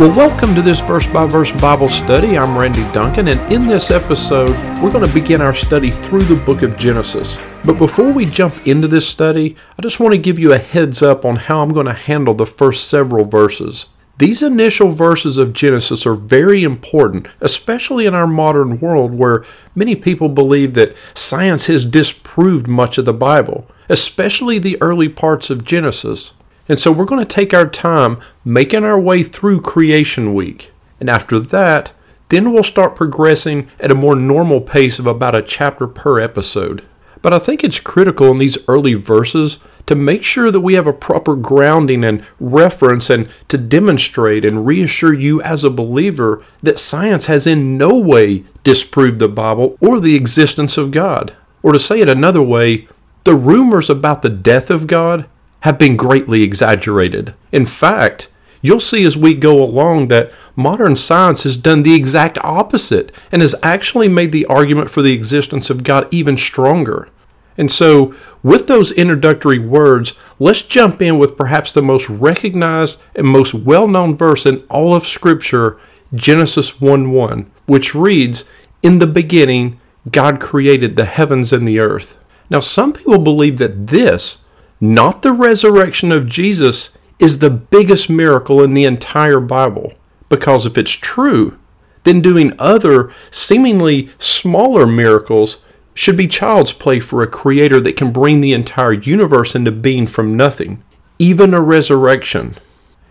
Well, welcome to this verse-by-verse Bible study. I'm Randy Duncan, and in this episode, we're going to begin our study through the book of Genesis. But before we jump into this study, I just want to give you a heads up on how I'm going to handle the first several verses. These initial verses of Genesis are very important, especially in our modern world where many people believe that science has disproved much of the Bible, especially the early parts of Genesis. And so we're going to take our time making our way through Creation Week. And after that, then we'll start progressing at a more normal pace of about a chapter per episode. But I think it's critical in these early verses to make sure that we have a proper grounding and reference and to demonstrate and reassure you as a believer that science has in no way disproved the Bible or the existence of God. Or to say it another way, the rumors about the death of God have been greatly exaggerated. In fact, you'll see as we go along that modern science has done the exact opposite and has actually made the argument for the existence of God even stronger. And so, with those introductory words, let's jump in with perhaps the most recognized and most well-known verse in all of Scripture, Genesis 1:1, which reads, "In the beginning, God created the heavens and the earth." Now, some people believe that this, not the resurrection of Jesus, is the biggest miracle in the entire Bible, because if it's true, then doing other, seemingly smaller miracles should be child's play for a creator that can bring the entire universe into being from nothing, even a resurrection.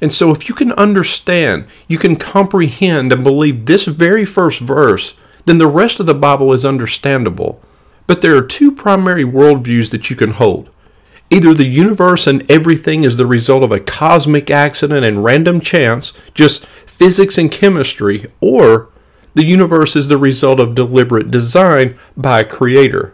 And so if you can understand, you can comprehend and believe this very first verse, then the rest of the Bible is understandable. But there are two primary worldviews that you can hold. Either the universe and everything is the result of a cosmic accident and random chance, just physics and chemistry, or the universe is the result of deliberate design by a creator.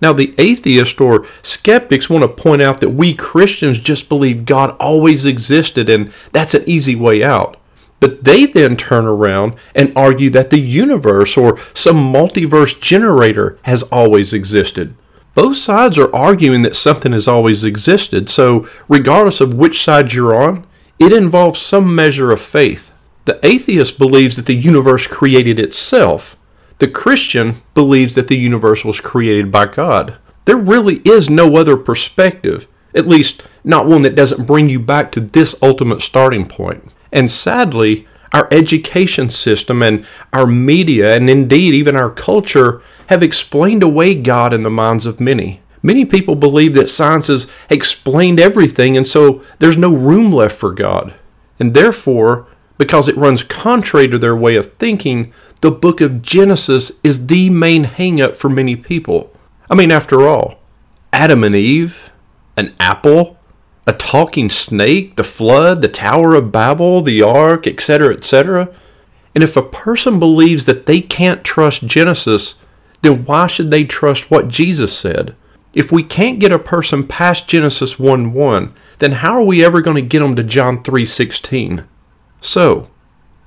Now, the atheist or skeptics want to point out that we Christians just believe God always existed and that's an easy way out. But they then turn around and argue that the universe or some multiverse generator has always existed. Both sides are arguing that something has always existed, so regardless of which side you're on, it involves some measure of faith. The atheist believes that the universe created itself. The Christian believes that the universe was created by God. There really is no other perspective, at least not one that doesn't bring you back to this ultimate starting point. And sadly, our education system and our media, and indeed even our culture, have explained away God in the minds of many. Many people believe that science has explained everything, and so there's no room left for God. And therefore, because it runs contrary to their way of thinking, the book of Genesis is the main hang-up for many people. I mean, after all, Adam and Eve, an apple, a talking snake, the flood, the Tower of Babel, the ark, etc., etc. And if a person believes that they can't trust Genesis, then why should they trust what Jesus said? If we can't get a person past Genesis 1:1, then how are we ever going to get them to John 3:16? So,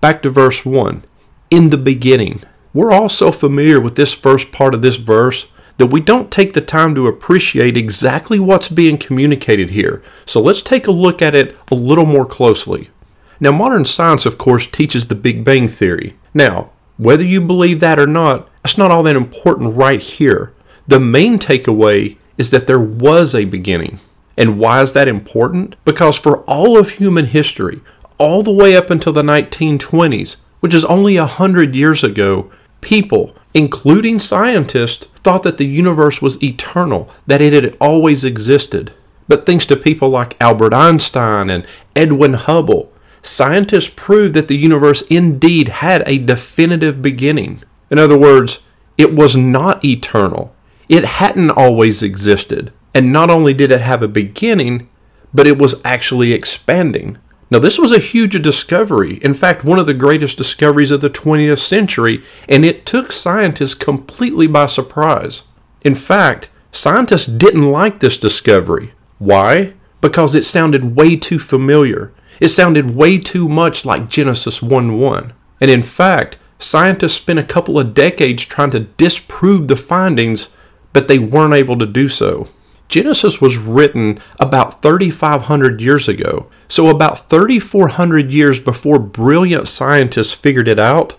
back to verse 1, in the beginning. We're all so familiar with this first part of this verse that we don't take the time to appreciate exactly what's being communicated here. So let's take a look at it a little more closely. Now, modern science, of course, teaches the Big Bang Theory. Now, whether you believe that or not, that's not all that important right here. The main takeaway is that there was a beginning. And why is that important? Because for all of human history, all the way up until the 1920s, which is only 100 years ago, people, including scientists, thought that the universe was eternal, that it had always existed. But thanks to people like Albert Einstein and Edwin Hubble, scientists proved that the universe indeed had a definitive beginning. In other words, it was not eternal. It hadn't always existed. And not only did it have a beginning, but it was actually expanding. Now, this was a huge discovery, in fact, one of the greatest discoveries of the 20th century, and it took scientists completely by surprise. In fact, scientists didn't like this discovery. Why? Because it sounded way too familiar. It sounded way too much like Genesis 1:1. And in fact, scientists spent a couple of decades trying to disprove the findings, but they weren't able to do so. Genesis was written about 3,500 years ago. So about 3,400 years before brilliant scientists figured it out,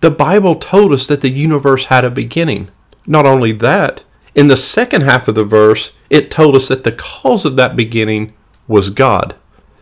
the Bible told us that the universe had a beginning. Not only that, in the second half of the verse, it told us that the cause of that beginning was God.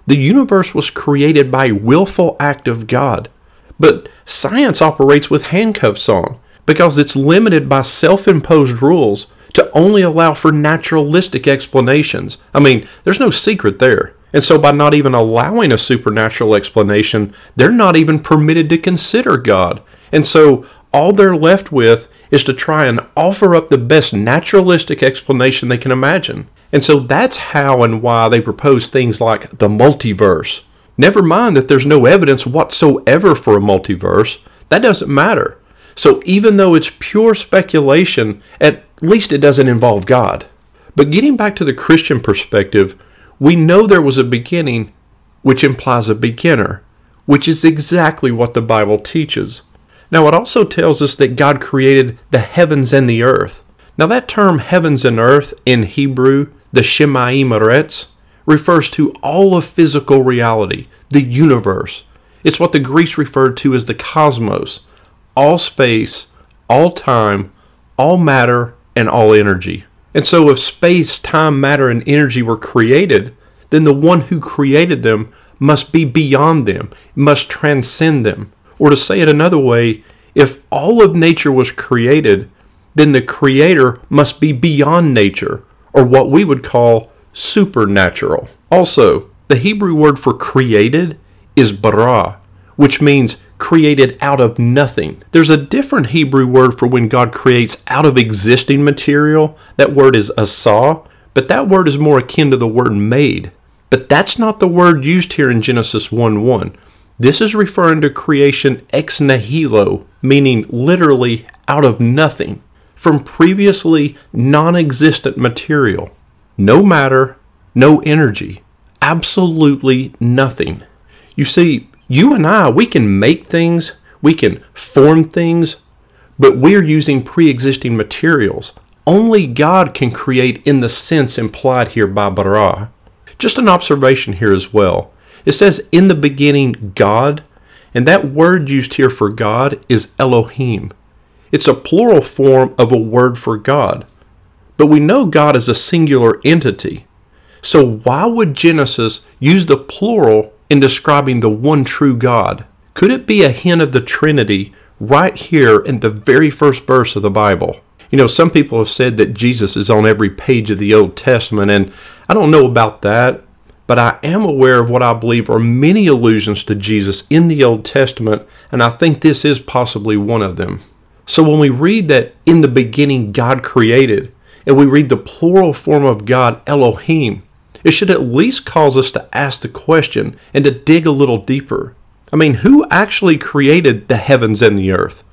The universe was created by willful act of God. But science operates with handcuffs on because it's limited by self-imposed rules to only allow for naturalistic explanations. I mean, there's no secret there. And so by not even allowing a supernatural explanation, they're not even permitted to consider God. And so all they're left with is to try and offer up the best naturalistic explanation they can imagine. And so that's how and why they propose things like the multiverse. Never mind that there's no evidence whatsoever for a multiverse. That doesn't matter. So even though it's pure speculation, at least it doesn't involve God. But getting back to the Christian perspective, we know there was a beginning, which implies a beginner, which is exactly what the Bible teaches. Now, it also tells us that God created the heavens and the earth. Now, that term heavens and earth in Hebrew, the Shamayim Eretz, refers to all of physical reality, the universe. It's what the Greeks referred to as the cosmos, all space, all time, all matter, and all energy. And so if space, time, matter, and energy were created, then the one who created them must be beyond them, must transcend them. Or to say it another way, if all of nature was created, then the creator must be beyond nature, or what we would call supernatural. Also, the Hebrew word for created is bara, which means created out of nothing. There's a different Hebrew word for when God creates out of existing material. That word is asah, but that word is more akin to the word made. But that's not the word used here in Genesis 1:1. This is referring to creation ex nihilo, meaning literally out of nothing, from previously non-existent material. No matter, no energy, absolutely nothing. You see, you and I, we can make things, we can form things, but we're using pre-existing materials. Only God can create in the sense implied here by bara. Just an observation here as well. It says, in the beginning, God, and that word used here for God is Elohim. It's a plural form of a word for God. But we know God is a singular entity. So why would Genesis use the plural in describing the one true God? Could it be a hint of the Trinity right here in the very first verse of the Bible? You know, some people have said that Jesus is on every page of the Old Testament, and I don't know about that. But I am aware of what I believe are many allusions to Jesus in the Old Testament, and I think this is possibly one of them. So when we read that in the beginning God created, and we read the plural form of God, Elohim, it should at least cause us to ask the question and to dig a little deeper. I mean, who actually created the heavens and the earth?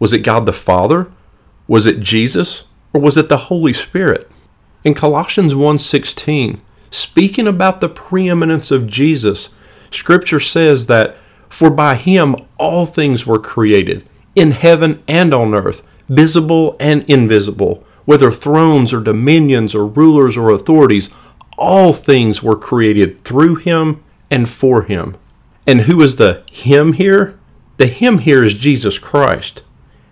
Was it God the Father? Was it Jesus? Or was it the Holy Spirit? In Colossians 1:16, speaking about the preeminence of Jesus, Scripture says that, "For by him all things were created, in heaven and on earth, visible and invisible, whether thrones or dominions or rulers or authorities, all things were created through him and for him." And who is the him here? The him here is Jesus Christ.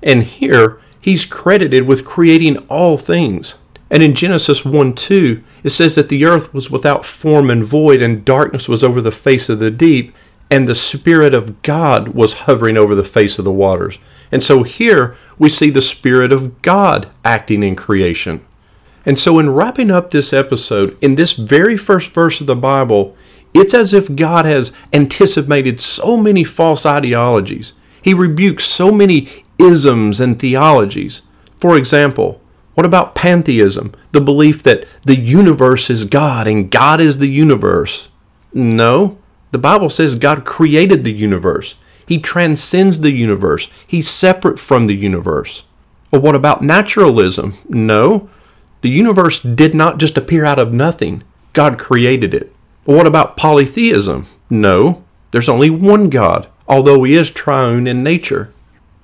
And here, he's credited with creating all things. And in Genesis 1:2, it says that the earth was without form and void, and darkness was over the face of the deep, and the Spirit of God was hovering over the face of the waters. And so here we see the Spirit of God acting in creation. And so in wrapping up this episode, in this very first verse of the Bible, it's as if God has anticipated so many false ideologies. He rebukes so many isms and theologies. For example, what about pantheism, the belief that the universe is God and God is the universe? No, the Bible says God created the universe. He transcends the universe. He's separate from the universe. Or what about naturalism? No, the universe did not just appear out of nothing. God created it. Or what about polytheism? No, there's only one God, although he is triune in nature.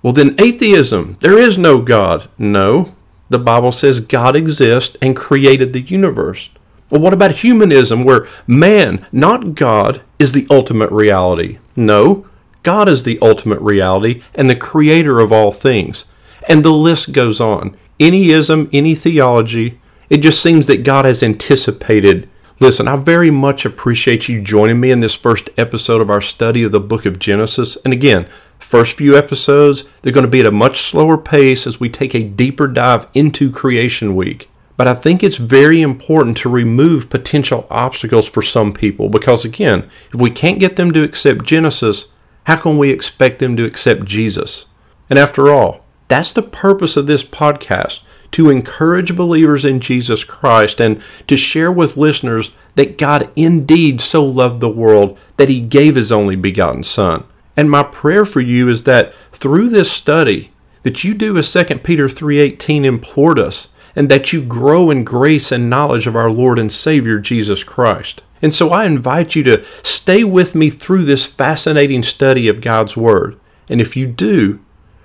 Well, then atheism, there is no God. No. The Bible says God exists and created the universe. Well, what about humanism, where man, not God, is the ultimate reality? No, God is the ultimate reality and the creator of all things. And the list goes on. Any ism, any theology, it just seems that God has anticipated. Listen, I very much appreciate you joining me in this first episode of our study of the book of Genesis. And again, first few episodes, they're going to be at a much slower pace as we take a deeper dive into Creation Week. But I think it's very important to remove potential obstacles for some people, because again, if we can't get them to accept Genesis, how can we expect them to accept Jesus? And after all, that's the purpose of this podcast, to encourage believers in Jesus Christ and to share with listeners that God indeed so loved the world that he gave his only begotten Son. And my prayer for you is that through this study, that you do as 2 Peter 3:18 implored us, and that you grow in grace and knowledge of our Lord and Savior, Jesus Christ. And so I invite you to stay with me through this fascinating study of God's Word. And if you do,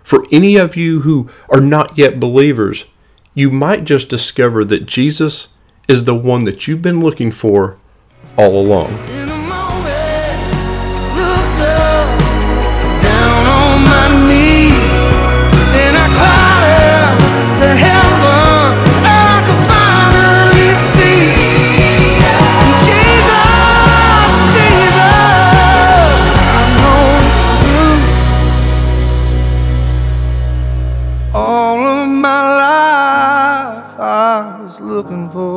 for any of you who are not yet believers, you might just discover that Jesus is the one that you've been looking for all along. Looking for